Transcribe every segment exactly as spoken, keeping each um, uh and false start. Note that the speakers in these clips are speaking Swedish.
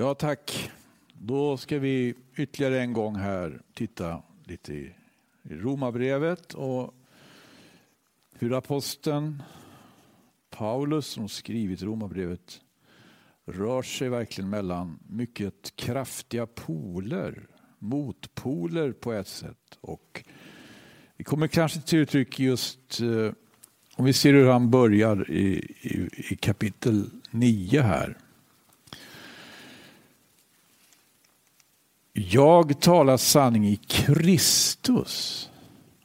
Ja, tack. Då ska vi ytterligare en gång här titta lite i Romarbrevet och hur aposteln Paulus, som skrivit Romarbrevet, rör sig verkligen mellan mycket kraftiga poler, motpoler på ett sätt. Och det kommer kanske till uttryck just eh, om vi ser hur han börjar i, i, i kapitel nio här. Jag talar sanning i Kristus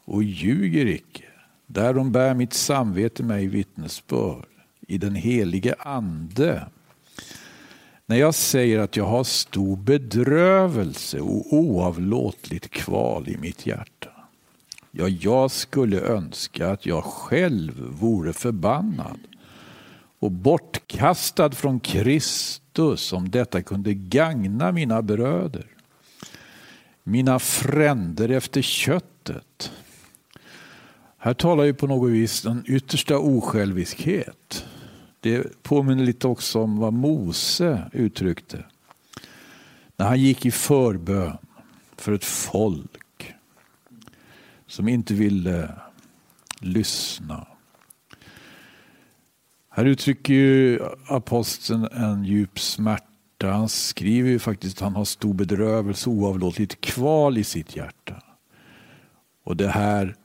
och ljuger icke. Därom bär mitt samvete mig vittnesbörd i den helige ande. När jag säger att jag har stor bedrövelse och oavlåtligt kval i mitt hjärta. Ja, jag skulle önska att jag själv vore förbannad och bortkastad från Kristus, om detta kunde gagna mina bröder, mina fränder efter köttet. Här talar ju på något vis en yttersta osjälviskhet. Det påminner lite också om vad Mose uttryckte när han gick i förbön för ett folk som inte ville lyssna. Här uttrycker ju aposteln en djup smärta. Han skriver ju faktiskt att han har stor bedrövelse, oavlåtligt kval i sitt hjärta. Och det här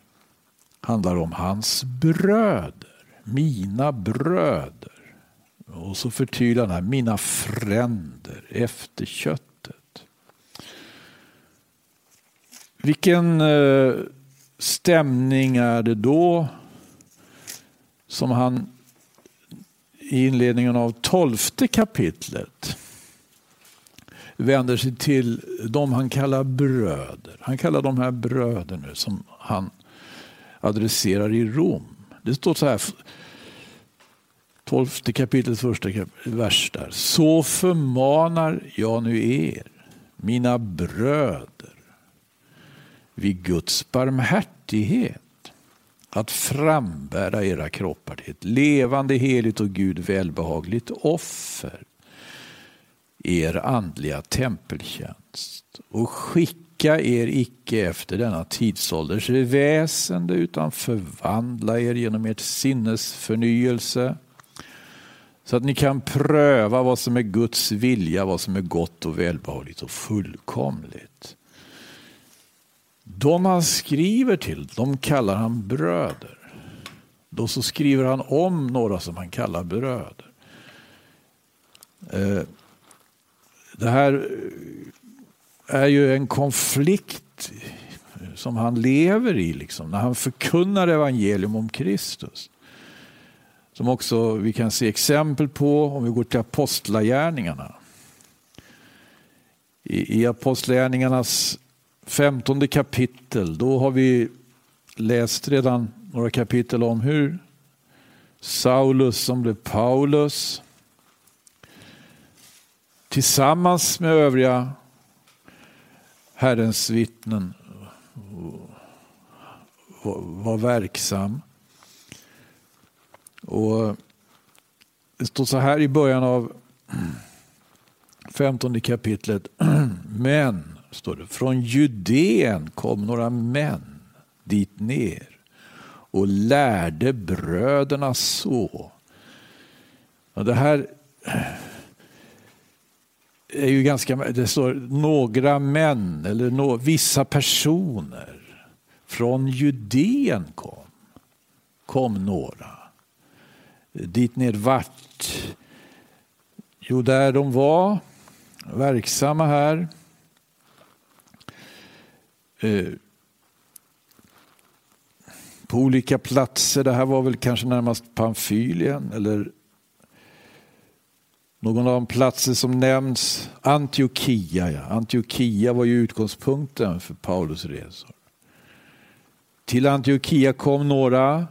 handlar om hans bröder. Mina bröder. Och så förtydligar han här, mina fränder efter köttet. Vilken stämning är det då som han i inledningen av tolfte kapitlet vänder sig till de han kallar bröder. Han kallar de här bröder nu som han adresserar i Rom. Det står så här, tolfte kapitlet, första vers där. Så förmanar jag nu er, mina bröder, vid Guds barmhärtighet, att frambära era kroppar till ett levande, heligt och Gud välbehagligt offer, er andliga tempeltjänst, och skicka er icke efter denna tidsålders väsende, utan förvandla er genom ert sinnesförnyelse, så att ni kan pröva vad som är Guds vilja, vad som är gott och välbehagligt och fullkomligt. De han skriver till, de kallar han bröder. Då så skriver han om några som han kallar bröder. Det här är ju en konflikt som han lever i liksom, när han förkunnar evangelium om Kristus. Som också vi kan se exempel på om vi går till apostlagärningarna. I, i apostlagärningarnas femtonde kapitel, då har vi läst redan några kapitel om hur Saulus, som blev Paulus, tillsammans med övriga Herrens vittnen var verksam. Och det står så här i början av femtonde kapitlet. Men, står det, från Judén kom några män dit ner och lärde bröderna så. Och det här är ju ganska, det står några män eller no, vissa personer från Judén kom kom några dit ner. Vart? Jo, där de var verksamma här, eh, på olika platser. Det här var väl kanske närmast Pamfylien eller någon av de platser som nämns, Antiochia. Ja. Antiochia var ju utgångspunkten för Paulus resor. Till Antiochia kom några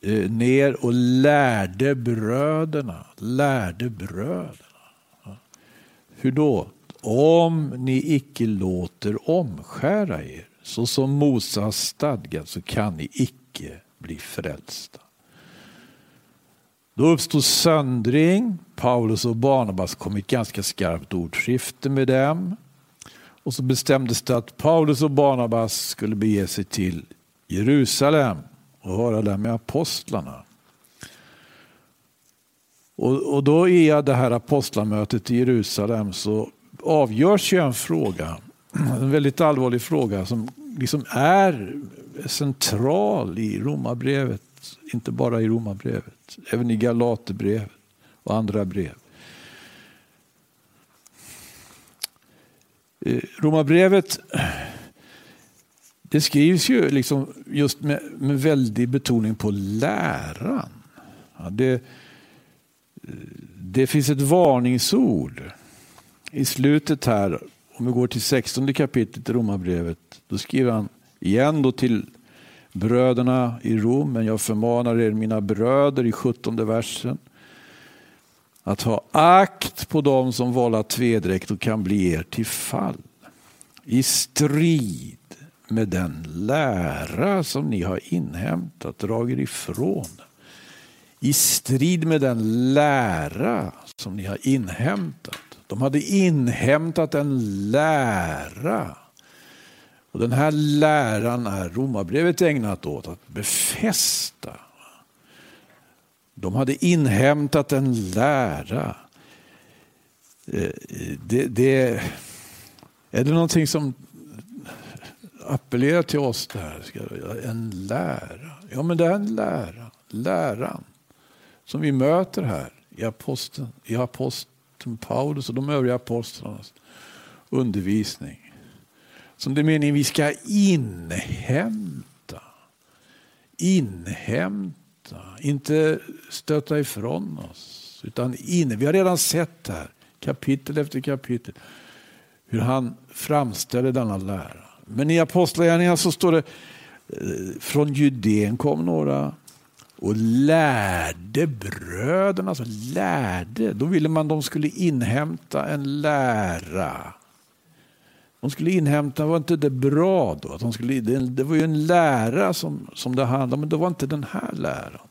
eh, ner och lärde bröderna. Lärde bröderna. Ja. Hur då? Om ni icke låter omskära er, så som Mose har stadgat, så kan ni icke bli frälsta. Då uppstod söndring. Paulus och Barnabas kom i ett ganska skarpt ordskifte med dem. Och så bestämdes det att Paulus och Barnabas skulle bege sig till Jerusalem och vara där med apostlarna. Och, och då är det här apostlamötet i Jerusalem, så avgörs ju en fråga, en väldigt allvarlig fråga som liksom är central i Romarbrevet, inte bara i Romarbrevet, även i Galaterbrevet och andra brev. Romarbrevet, det skrivs ju liksom just med, med väldig betoning på läran. Ja, det, det finns ett varningsord i slutet här. Om vi går till sextonde kapitlet i Romarbrevet, då skriver han igen då till bröderna i Rom, men jag förmanar er mina bröder i sjuttonde versen att ha akt på dem som vållar tvedräkt och kan bli er till fall, i strid med den lära som ni har inhämtat, drager ifrån. I strid med den lära som ni har inhämtat. De hade inhämtat en lära. Och den här läran är Romarbrevet ägnat åt att befästa. De hade inhämtat en lära. Det, det, är det någonting som appellerar till oss det här? En lära. Ja, men det är en lära. Läran som vi möter här i aposteln, i aposteln Paulus och de övriga apostlarnas undervisning. Som det är meningen vi ska inhämta. Inhämta. Inte stöta ifrån oss, utan inne. Vi har redan sett här, kapitel efter kapitel, hur han framställer denna lära. Men i apostlagärningarna så står det, från Judén kom några och lärde bröderna, alltså lärde. Då ville man de skulle inhämta en lära. De skulle inhämta, var inte det bra då? Att de skulle, det var ju en lära som, som det handlade om, men det var inte den här läran.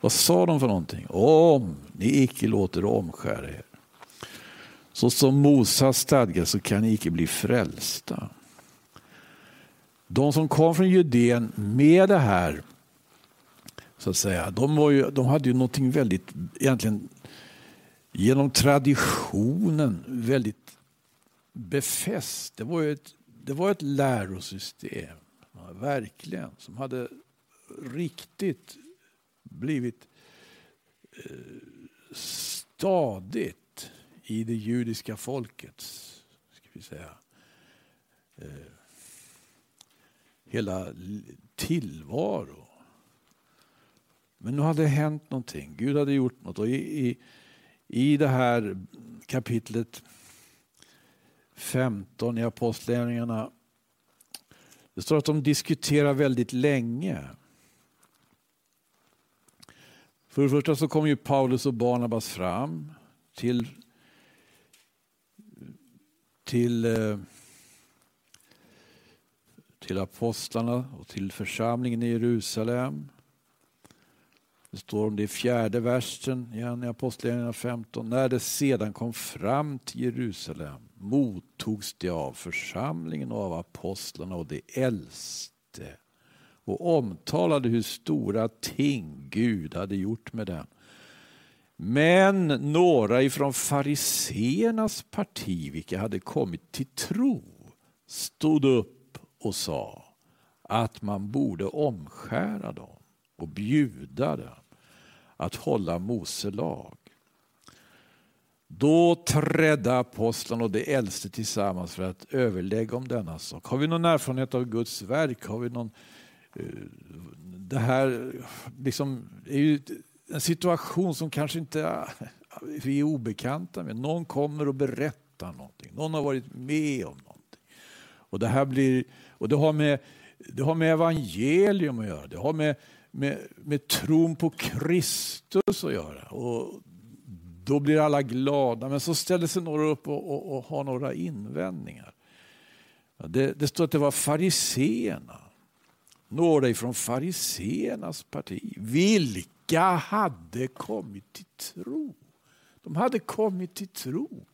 Vad sa de för någonting? Om ni icke låter omskära er, så som Moses stadgar, så kan ni icke bli frälsta. De som kom från Judén med det här, så att säga, de, var ju, de hade ju någonting väldigt, egentligen genom traditionen, väldigt befäst. Det var ju ett, det var ett lärosystem, ja, verkligen, som hade riktigt blivit eh, stadigt i det judiska folkets, ska vi säga, eh, hela tillvaro. Men nu hade det hänt någonting. Gud hade gjort något. Och i, i, i det här kapitlet femton i apostlagärningarna, det står att de diskuterar väldigt länge. För det första så kom ju Paulus och Barnabas fram till till till apostlarna och till församlingen i Jerusalem. Det står om det i fjärde versen igen i apostlagärningarna femton. När det sedan kom fram till Jerusalem mottogs det av församlingen och av apostlarna och de äldste och omtalade hur stora ting Gud hade gjort med dem. Men några ifrån fariseernas parti, vilka hade kommit till tro, stod upp och sa att man borde omskära dem och bjuda dem att hålla Mose lag. Då trädde apostlarna och de äldste tillsammans för att överlägga om denna sak. Har vi någon erfarenhet av Guds verk? Har vi någon, det här liksom är ju en situation som kanske inte vi är obekanta med. Någon kommer och berättar någonting. Någon har varit med om någonting. Och det här blir, och det har med det har med evangelium att göra. Det har med med, med tron på Kristus att göra. Och då blir alla glada, men så ställer sig några upp och, och, och har några invändningar. Det, det står att det var fariseerna. Några ifrån fariseernas parti. Vilka hade kommit till tro. De hade kommit till tro,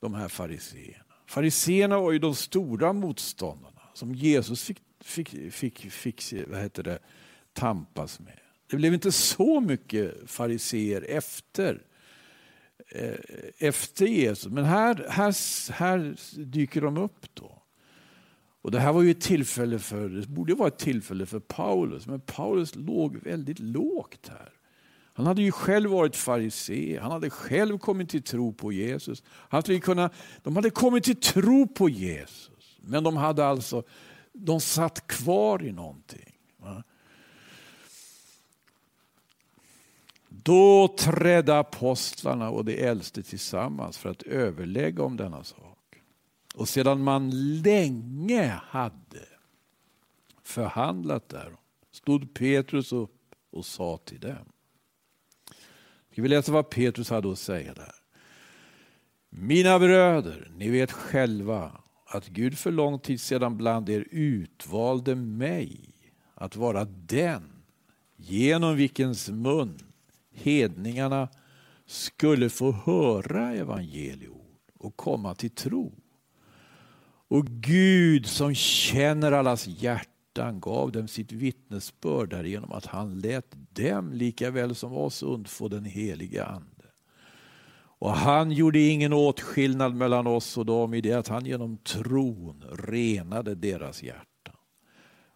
de här fariseerna. Fariseerna var ju de stora motståndarna som Jesus fick, fick, fick, fick vad heter det, tampas med. Det blev inte så mycket fariseer efter, eh, efter Jesus. Men här, här, här dyker de upp då. Och det här var ju ett tillfälle för, det borde vara ett tillfälle för Paulus. Men Paulus låg väldigt lågt här. Han hade ju själv varit farisé. Han hade själv kommit till tro på Jesus. Han hade kunnat, de hade kommit till tro på Jesus. Men de hade alltså, de satt kvar i någonting. Va? Då trädde apostlarna och de äldste tillsammans för att överlägga om denna sak. Och sedan man länge hade förhandlat där stod Petrus upp och sa till dem. Ska vi läsa vad Petrus hade att säga där? Mina bröder, ni vet själva att Gud för lång tid sedan bland er utvalde mig att vara den genom vilkens mun hedningarna skulle få höra evangelium och komma till tro. Och Gud som känner allas hjärtan gav dem sitt vittnesbörd därigenom att han lät dem lika väl som oss undfå den heliga ande. Och han gjorde ingen åtskillnad mellan oss och dem i det att han genom tron renade deras hjärtan.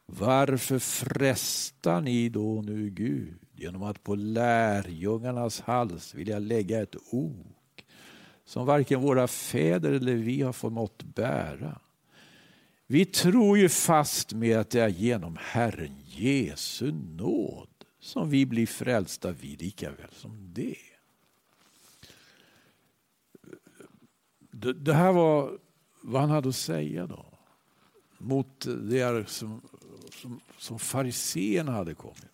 Varför frestar ni då nu Gud genom att på lärjungarnas hals vilja lägga ett ok som varken våra fäder eller vi har förmått bära? Vi tror ju fast med att det är genom Herren Jesu nåd som vi blir frälsta vid lika väl som det. Det här var vad han hade att säga då. Mot det som, som, som fariséerna hade kommit med.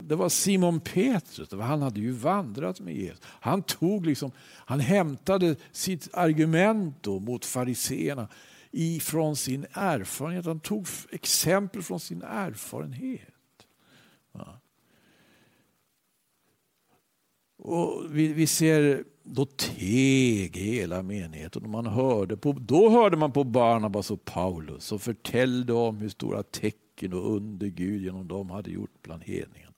Det var Simon Petrus. Han hade ju vandrat med Jesus. Han tog liksom, han hämtade sitt argument då mot fariséerna ifrån sin erfarenhet. Han tog exempel från sin erfarenhet. Ja. Och vi, vi ser, då teg hela menigheten och man hörde på, då hörde man på Barnabas och Paulus och förtällde om hur stora tecken och under Gud genom dem hade gjort bland hedningarna.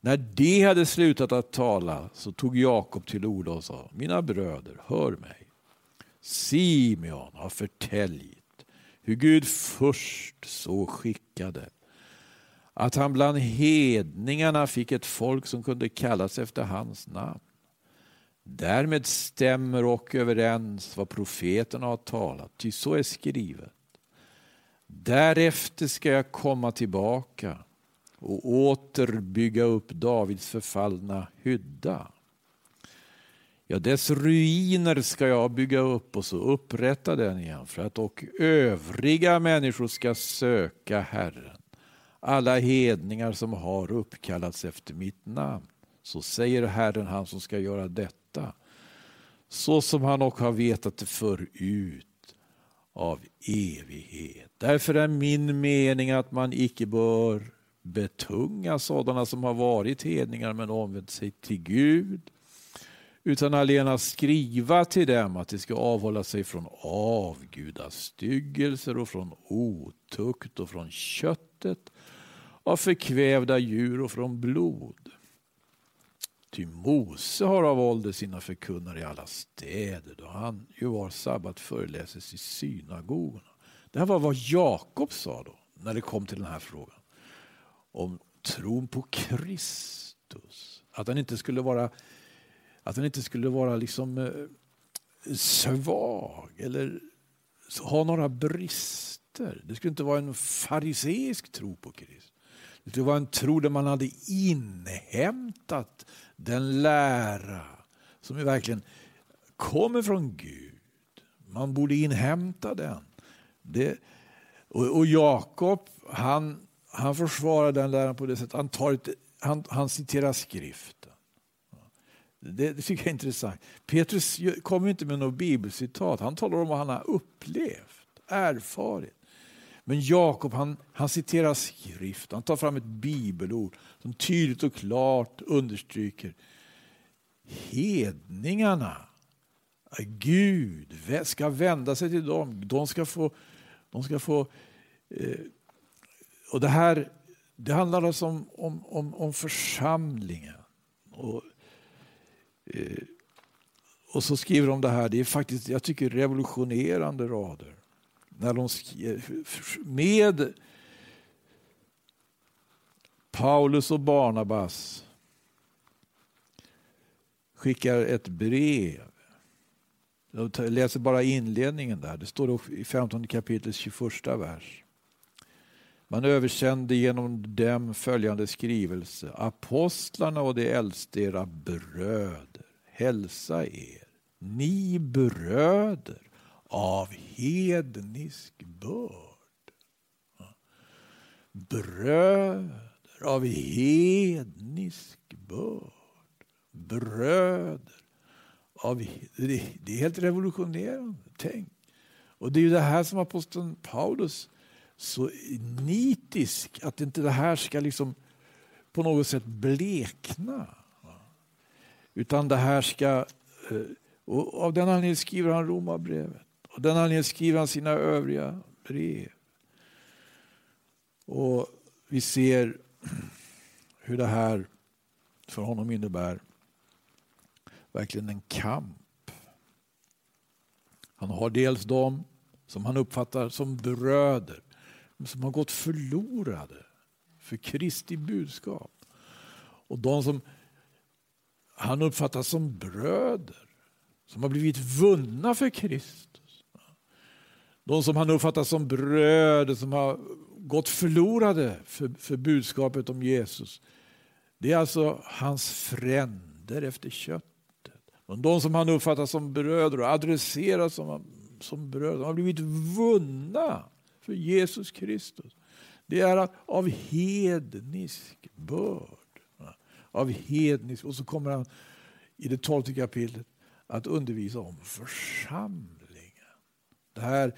När de hade slutat att tala så tog Jakob till orda och sa: Mina bröder, hör mig. Simeon har förtäljt hur Gud först så skickade att han bland hedningarna fick ett folk som kunde kallas efter hans namn. Därmed stämmer och överens vad profeterna har talat, ty så är skrivet. Därefter ska jag komma tillbaka och återbygga upp Davids förfallna hydda. Ja, dess ruiner ska jag bygga upp och så upprätta den igen för att och övriga människor ska söka Herren. Alla hedningar som har uppkallats efter mitt namn. Så säger Herren, han som ska göra detta, så som han också har vetat det förut av evighet. Därför är min mening att man icke bör betunga sådana som har varit hedningar men omvänt sig till Gud, utan alena skriva till dem att de ska avhålla sig från avgudastyggelser och från otukt och från köttet av förkvävda djur och från blod. Ty Mose har av ålder sina förkunnare i alla städer då han ju var sabbat föreläses i synagogorna. Det här var vad Jakob sa då när det kom till den här frågan om tron på Kristus, att han inte skulle vara att han inte skulle vara liksom svag eller ha några brister. Det skulle inte vara en fariseisk tro på Kristus. Det var en tro där man hade inhämtat den lära som verkligen kommer från Gud. Man borde inhämta den. Det, och, och Jakob, han, han försvarar den läran på det sättet. Han, tar ett, han, han citerar skriften. Det, det tycker jag är intressant. Petrus kommer inte med något bibelcitat. Han talar om vad han har upplevt, erfarit. Men Jakob han, han citerar skrift. Han tar fram ett bibelord som tydligt och klart understryker hedningarna. Gud ska vända sig till dem. De ska få... De ska få eh, och det här det handlar alltså om, om, om, om församlingen. Och, eh, och så skriver de det här. Det är faktiskt, jag tycker, revolutionerande rader. När de med Paulus och Barnabas skickar ett brev. Jag läser bara inledningen där. Det står i femtonde kapitel tjugoförsta vers. Man översände genom dem följande skrivelse. Apostlarna och de äldste era bröder, hälsa er. Ni bröder av hednisk börd. Bröder av hednisk börd. Bröder. Av, det, det är helt revolutionerande. Tänk. Och det är ju det här som aposteln Paulus så nitisk, att inte det här ska liksom på något sätt blekna. Utan det här ska, och av den anledningen skriver han Romarbrevet. Och den anledningen skriver han sina övriga brev. Och vi ser hur det här för honom innebär verkligen en kamp. Han har dels dem som han uppfattar som bröder, som har gått förlorade för Kristi budskap. Och de som han uppfattar som bröder, som har blivit vunna för Kristus. De som han uppfattar som bröder, som har gått förlorade för, för budskapet om Jesus. Det är alltså hans fränder efter kött. Och de som han uppfattar som bröder och adresserar som, som bröder har blivit vunna för Jesus Kristus. Det är av hednisk börd. Av hednisk. Och så kommer han i det tolfte kapitlet att undervisa om församlingen. Det här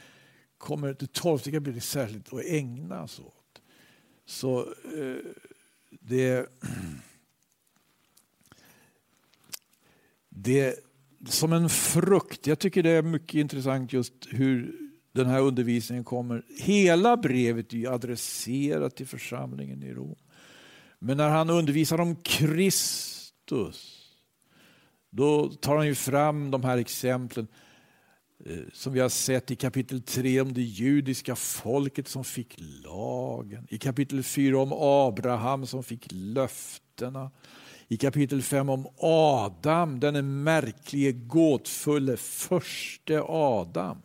kommer det tolfte kapitlet särskilt att ägnas åt. Så eh, det... Det som en frukt. Jag tycker det är mycket intressant just hur den här undervisningen kommer. Hela brevet är ju adresserat till församlingen i Rom. Men när han undervisar om Kristus, då tar han ju fram de här exemplen som vi har sett i kapitel tre om det judiska folket som fick lagen. I kapitel fyra om Abraham som fick löftena. I kapitel fem om Adam, den är märkliga, gåtfulla förste Adam.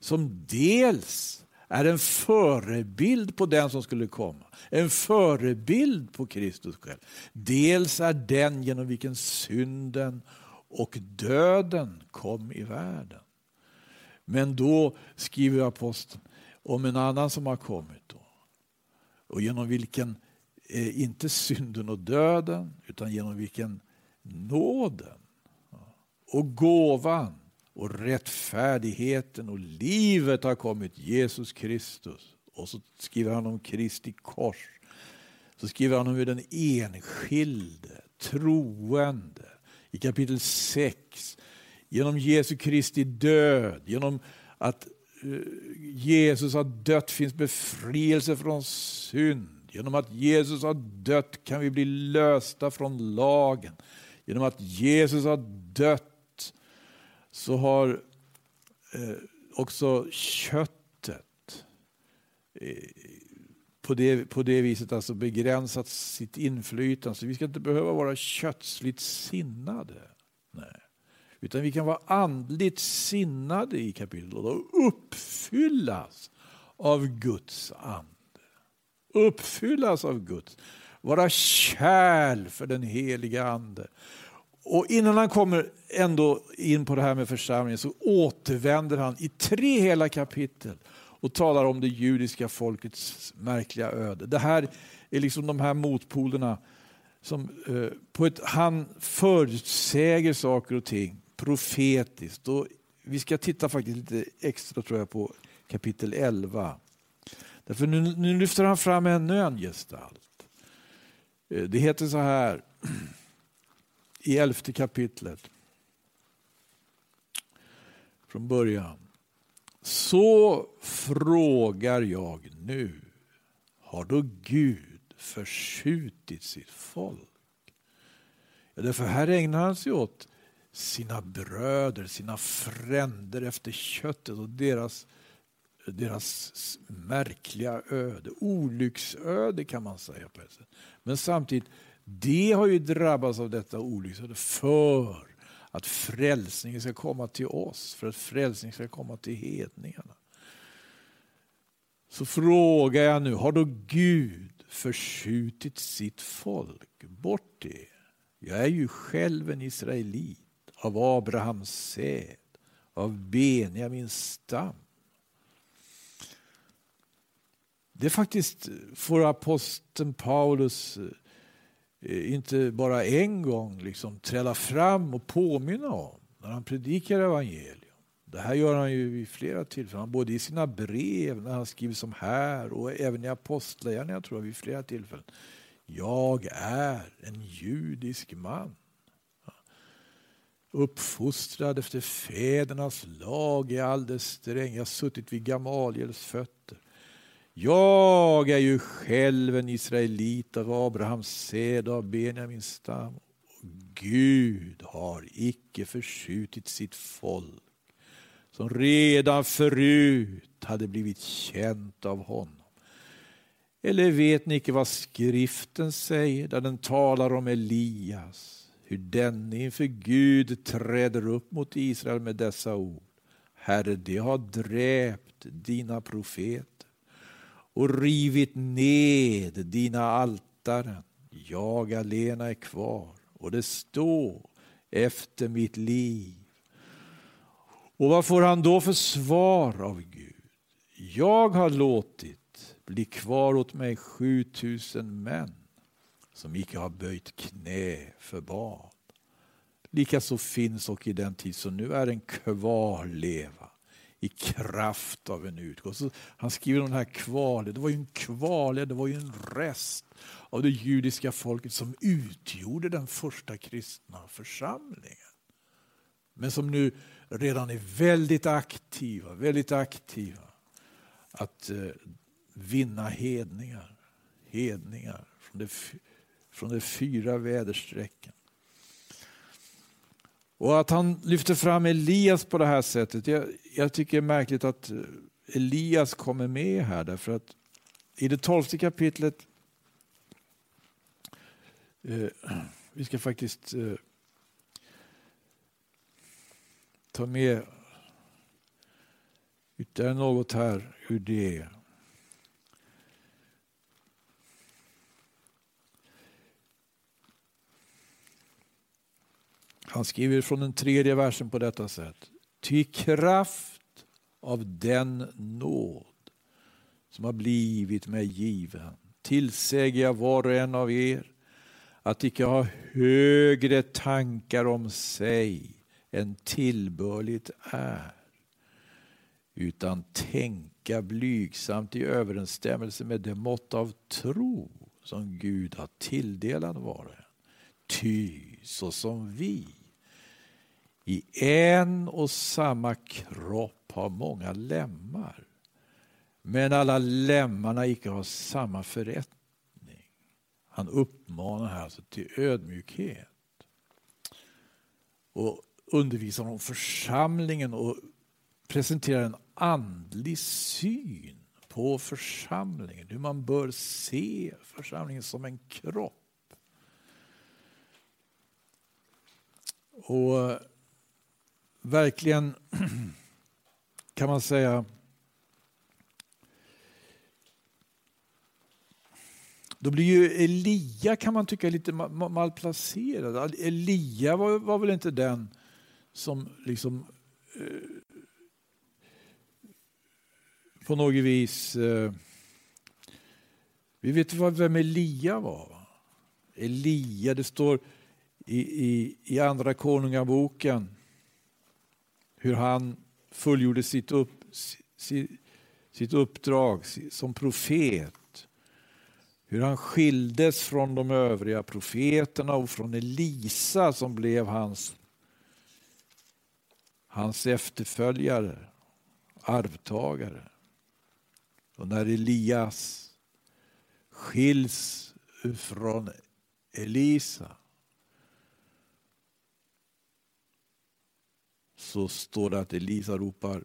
Som dels är en förebild på den som skulle komma. En förebild på Kristus själv. Dels är den genom vilken synden och döden kom i världen. Men då skriver aposteln om en annan som har kommit då. Och genom vilken... inte synden och döden, utan genom vilken nåden och gåvan och rättfärdigheten och livet har kommit, Jesus Kristus. Och så skriver han om Kristi kors. Så skriver han om hur den enskilde, troende, i kapitel sex, genom Jesu Kristi död, genom att Jesus har dött finns befrielse från synd. Genom att Jesus har dött kan vi bli lösta från lagen. Genom att Jesus har dött så har också köttet på det, på det viset alltså begränsat sitt inflytande. Så vi ska inte behöva vara kötsligt sinnade. Nej. Utan vi kan vara andligt sinnade i kapitlet och uppfyllas av Guds ande. Uppfyllas av Guds. Vara kärl för den heliga ande. Och innan han kommer ändå in på det här med församlingen så återvänder han i tre hela kapitel och talar om det judiska folkets märkliga öde. Det här är liksom de här motpolerna som eh, på ett, han förutsäger saker och ting profetiskt. Och vi ska titta faktiskt lite extra tror jag på kapitel elva. Därför nu, nu lyfter han fram ännu en gestalt. Det heter så här i elfte kapitlet. Från början. Så frågar jag nu. Har då Gud förskjutit sitt folk? Ja, därför här ägnar han sig åt sina bröder, sina fränder efter köttet och deras, deras märkliga öde. Olycksöde kan man säga på ett sätt. Men samtidigt, det har ju drabbats av detta olycksöde för att frälsningen ska komma till oss, för att frälsningen ska komma till hedningarna. Så frågar jag nu, har då Gud förskjutit sitt folk bort det? Jag är ju själv en israelit av Abrahams säd, av Benjamins stam. Det faktiskt får aposteln Paulus inte bara en gång liksom trälla fram och påminna om när han predikar evangelium. Det här gör han ju i flera tillfällen, både i sina brev när han skriver som här och även i apostlagärningarna, tror jag, vid flera tillfällen. Jag är en judisk man, uppfostrad efter fädernas lag i all dess sträng. Jag har suttit vid Gamaliels fötter. Jag är ju själv en israelit av Abrahams säd, av Benjamins stam. Och Gud har icke förskjutit sitt folk, som redan förut hade blivit känt av honom. Eller vet ni icke vad skriften säger, där den talar om Elias, hur denne inför Gud träder upp mot Israel med dessa ord. Herre, det har dräpt dina profeter och rivit ned dina altaren. Jag alena är kvar, och det står efter mitt liv. Och vad får han då för svar av Gud? Jag har låtit bli kvar åt mig sjutusen män som icke har böjt knä för bad. Likaså finns och i den tid som nu är en kvarleva i kraft av en utgång. Så han skriver om den här kvarlevan. Det var ju en kvarleva, det var ju en rest av det judiska folket som utgjorde den första kristna församlingen. Men som nu redan är väldigt aktiva, väldigt aktiva att eh, vinna hedningar, hedningar från de, från de fyra väderstrecken. Och att han lyfter fram Elias på det här sättet, jag, jag tycker det är märkligt att Elias kommer med här, därför att i det tolfte kapitlet, eh, vi ska faktiskt... Eh, ta med ytterligare något här ur det. Han skriver från den tredje versen på detta sätt. Ty kraft av den nåd som har blivit mig given, tillsäger jag var och en av er att icke ha högre tankar om sig än tillbörligt är, utan tänka blygsamt i överensstämmelse med det mått av tro som Gud har tilldelat var en. Ty så som vi i en och samma kropp har många lemmar, men alla lemmarna icke har samma förrättning. Han uppmanar här alltså till ödmjukhet och undervisar om församlingen och presenterar en andlig syn på församlingen. Hur man bör se församlingen som en kropp. Och verkligen kan man säga, då blir ju Elia, kan man tycka, lite malplacerad. Elia var, var väl inte den som liksom eh, på något vis eh, vi vet vad vem Elia var. Elia, det står i, i, i andra konungaboken hur han fullgjorde sitt, upp, si, sitt uppdrag som profet. Hur han skildes från de övriga profeterna och från Elisa som blev hans, hans efterföljare, arvtagare. Och när Elias skiljs från Elisa så står det att Elisa ropar: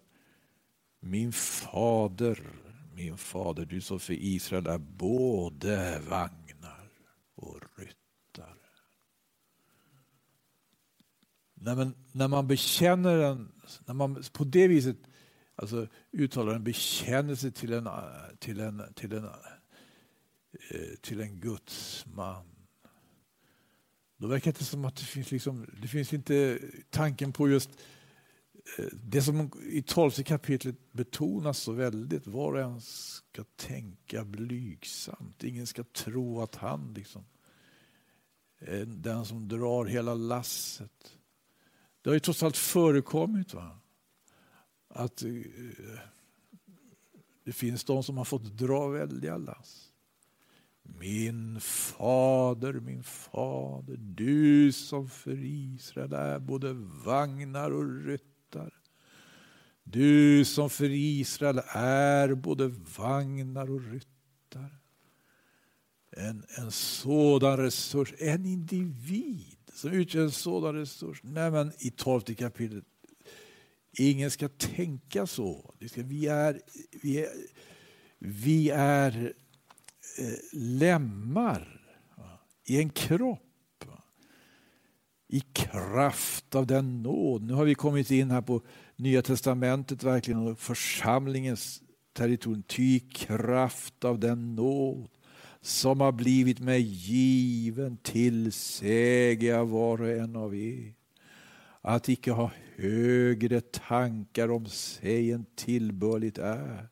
min fader, min fader, du som för Israel är både vagnar och ryttare. När man, när man bekänner en, när man på det viset alltså uttalar en bekännelse till en till en till en till en gudsman, då verkar det som att det finns liksom det finns inte tanken på just det som i tolfte kapitlet betonas så väldigt. Var och en ska tänka blygsamt. Ingen ska tro att han liksom är den som drar hela lasset. Det har ju trots allt förekommit, va? Att eh, det finns de som har fått dra väldiga lass. Min fader, min fader, du som för Israel är både vagnar och ryttare. Du som för Israel är både vagnar och ryttare. En, en sådan resurs, en individ som utgör en sådan resurs. Nej, men i tolfte kapitlet, ingen ska tänka så. Vi är, vi är, vi är lemmar i en kropp. I kraft av den nåd. Nu har vi kommit in här på Nya testamentet verkligen och församlingens territorium. Ty kraft av den nåd som har blivit mig given, tillsäga var och en av er att icke ha högre tankar om sig än tillbörligt är,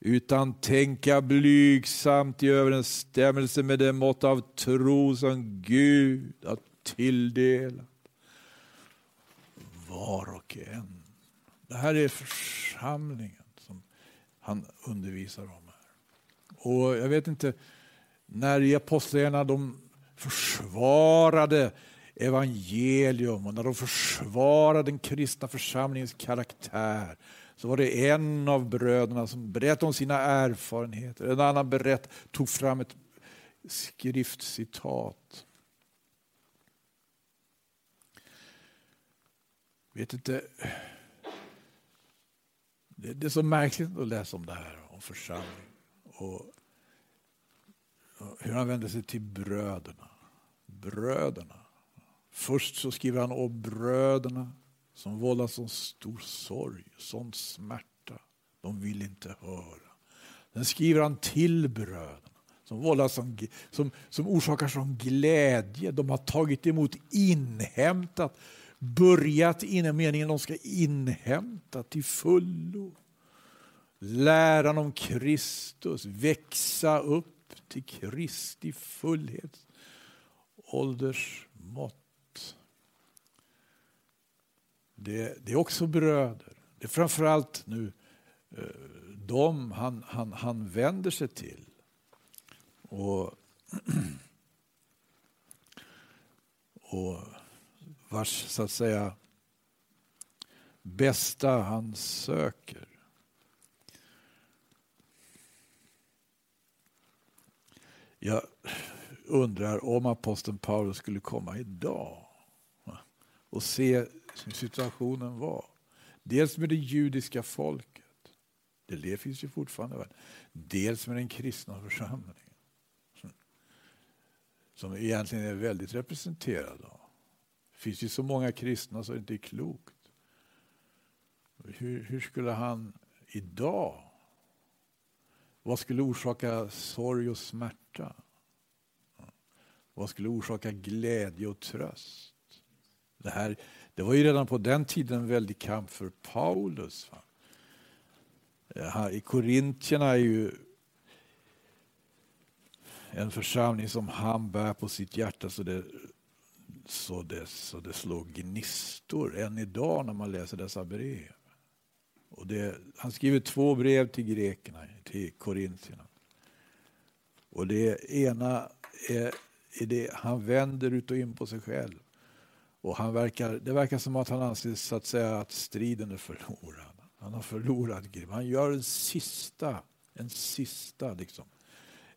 utan tänka blygsamt i överensstämmelse med det mått av tro som Gud att tilldelat var och en. Det här är församlingen som han undervisar om här. Och jag vet inte, när i apostlarna de försvarade evangelium och när de försvarade den kristna församlingens karaktär, så var det en av bröderna som berättade om sina erfarenheter. En annan berätt tog fram ett skriftcitat. Vet inte, det är så märkligt att läsa om det här, om församling. Och hur han vänder sig till bröderna. Bröderna. Först så skriver han om bröderna som vållar sån stor sorg, sån smärta. De vill inte höra. Sen skriver han till bröderna som vållar som, som, som orsakar sån glädje. De har tagit emot, inhämtat. Börjat innan meningen de ska inhämta till fullo. Läran om Kristus. Växa upp till Kristi fullhet. Åldersmått. Det, det är också bröder. Det är framförallt nu de han, han, han vänder sig till. Och... och vars, så att säga, bästa han söker. Jag undrar om aposteln Paulus skulle komma idag och se hur situationen var. Dels med det judiska folket, det finns ju fortfarande, dels med den kristna församlingen som egentligen är väldigt representerad av. Det finns ju så många kristna så det inte är klokt. Hur, hur skulle han idag? Vad skulle orsaka sorg och smärta? Vad skulle orsaka glädje och tröst? Det här, det var ju redan på den tiden en väldig kamp för Paulus. Här i Korintierna är ju en församling som han bär på sitt hjärta så det Så det, så det slog gnistor än idag när man läser dessa brev. Och det, han skriver två brev till grekerna, till korintierna. Och det ena är, är det han vänder ut och in på sig själv. Och han verkar, det verkar som att han anses att säga att striden är förlorad. Han har förlorat grejen. Han gör en sista, en sista liksom.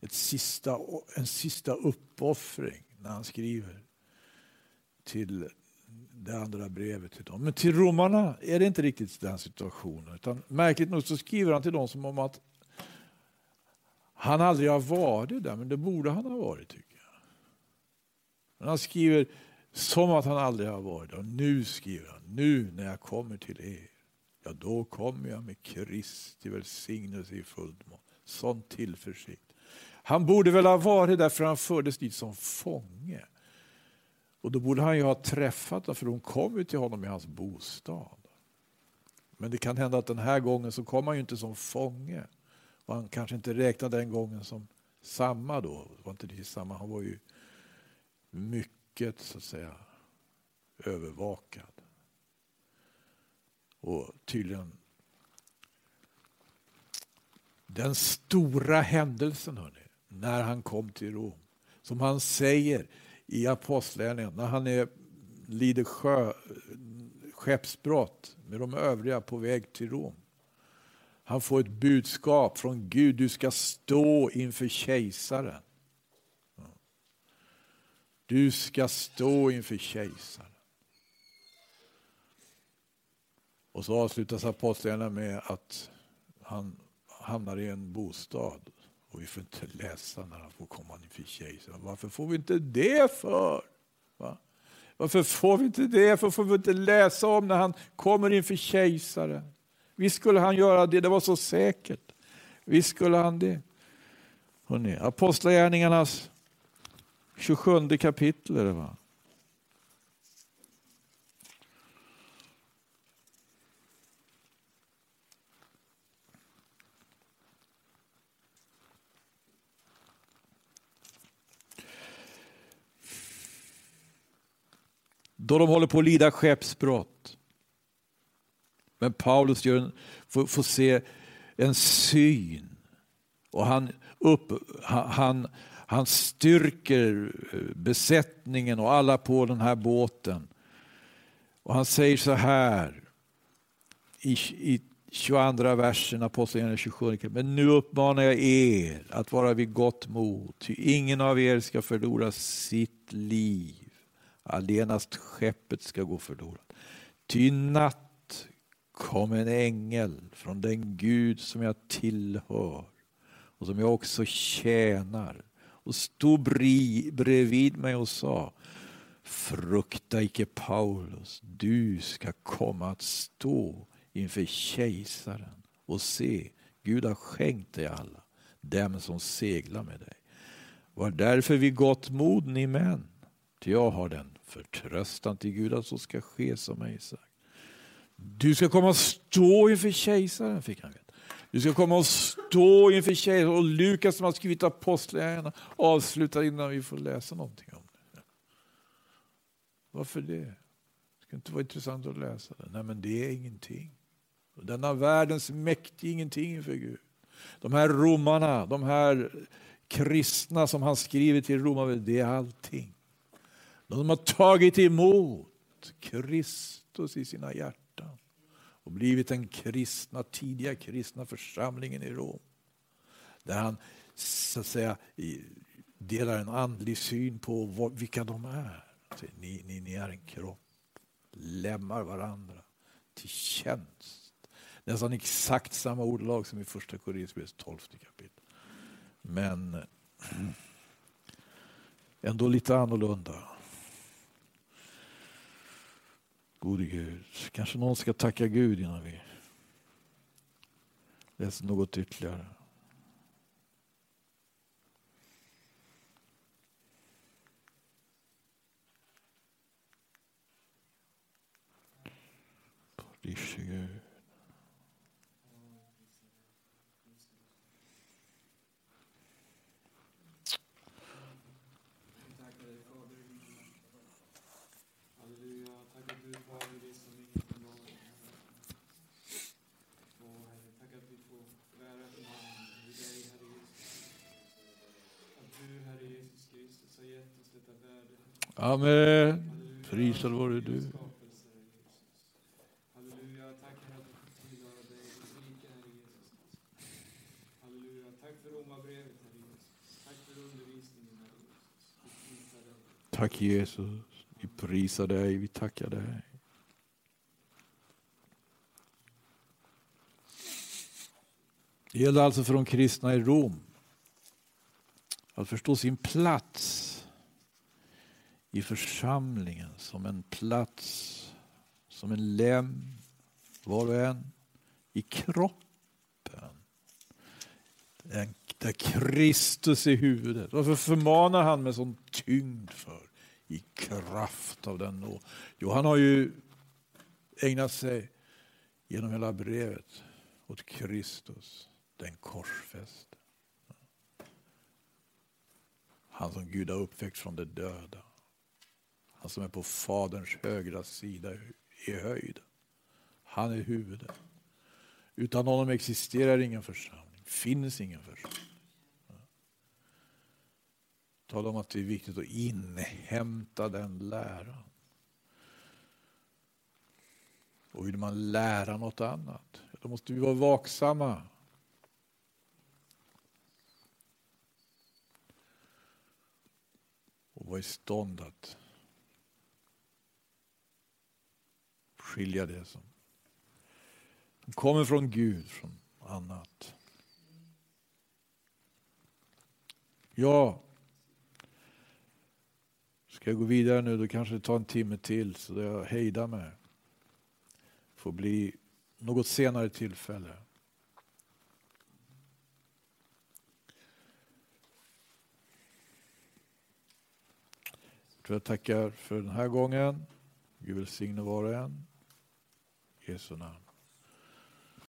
Ett sista, en sista uppoffring när han skriver till det andra brevet till dem. Men till romarna är det inte riktigt den situationen. Utan märkligt nog så skriver han till dem som om att han aldrig har varit där. Men det borde han ha varit, tycker jag. Men han skriver som att han aldrig har varit där. Och nu skriver han, nu när jag kommer till er. Ja, då kommer jag med Kristi välsignelse i fullt mån. Sån tillförsikt. Han borde väl ha varit där, för han fördes dit som fånge. Och då borde han ju ha träffat dem, för de kom ju till honom i hans bostad. Men det kan hända att den här gången så kom han ju inte som fånge. Och han kanske inte räknade den gången som samma då. Det var inte riktigt samma. Han var ju mycket, så att säga, övervakad. Och tydligen den stora händelsen, hörrni, när han kom till Rom. Som han säger i apostlärningen, när han är, lider sjö, skeppsbrott med de övriga på väg till Rom. Han får ett budskap från Gud, du ska stå inför kejsaren. Du ska stå inför kejsaren. Och så avslutas apostlärningen med att han hamnar i en bostad. Och vi får inte läsa när han får komma inför kejsaren. Varför får vi inte det för? Va? Varför får vi inte det? Varför får vi inte läsa om när han kommer inför kejsaren? Visst skulle han göra det. Det var så säkert. Visst skulle han det. Hörrni, Apostlagärningarnas tjugosjunde kapitel. Va? Då de håller på att lida skeppsbrott. Men Paulus gör en, får, får se en syn. Och han, upp, han, han styrker besättningen och alla på den här båten. Och han säger så här i, i tjugoandra versen, aposteln tjugosju. Men nu uppmanar jag er att vara vid gott mod. Ty ingen av er ska förlora sitt liv. Allenast skeppet ska gå förlorat. Ty natt kom en ängel från den Gud som jag tillhör och som jag också tjänar och stod bredvid mig och sa: frukta icke Paulus, du ska komma att stå inför kejsaren, och se, Gud har skänkt dig alla dem som seglar med dig. Var därför vid gott mod, ni män, ty jag har den förtröstan till Gud att så ska ske som jag sagt. Du ska komma och stå inför kejsaren, fick han veta. Du ska komma och stå inför kejsaren. Och Lukas, som har skrivit apostlagärningarna, avslutar innan vi får läsa någonting om det. Varför det? Det ska inte vara intressant att läsa det. Nej, men det är ingenting. Denna världens mäkt är ingenting inför Gud. De här romarna, de här kristna som han skriver till romarna, det är allting. De har tagit emot Kristus i sina hjärtan och blivit den kristna, tidiga kristna församlingen i Rom. Där han, så att säga, delar en andlig syn på vad, vilka de är. Ni, ni, ni är en kropp. Lämmar varandra till tjänst. Nästan exakt samma ordlag som i första Korinthierbrevets tolfte kapitel. Men ändå lite annorlunda. Gode Gud, kanske någon ska tacka Gud innan vi läser något ytterligare. Prisge Gud. Amen. Prisad vare du. Tack Jesus, vi prisar dig, vi tackar dig. Det gäller alltså för de kristna i Rom att förstå sin plats i församlingen som en plats, som en lem, var och en, i kroppen. En där Kristus i huvudet. Varför förmanar han med sån tyngd för? I kraft av den då. Jo, han har ju ägnat sig genom hela brevet åt Kristus, den korsfäste. Han som Gud har uppväckt från de döda. Han som är på faderns högra sida i höjd. Han är huvudet. Utan honom existerar ingen församling. Finns ingen församling. Tala om att det är viktigt att inhämta den läran. Och vill man lära något annat, då måste vi vara vaksamma. Och vara i stånd att skilja det som kommer från Gud, från annat. Ja. Ska jag gå vidare nu, då kanske det tar en timme till så jag hejdar mig. Får bli något senare tillfälle. Jag tror jag tackar för den här gången. Gud välsigne var och en. Jesu namn.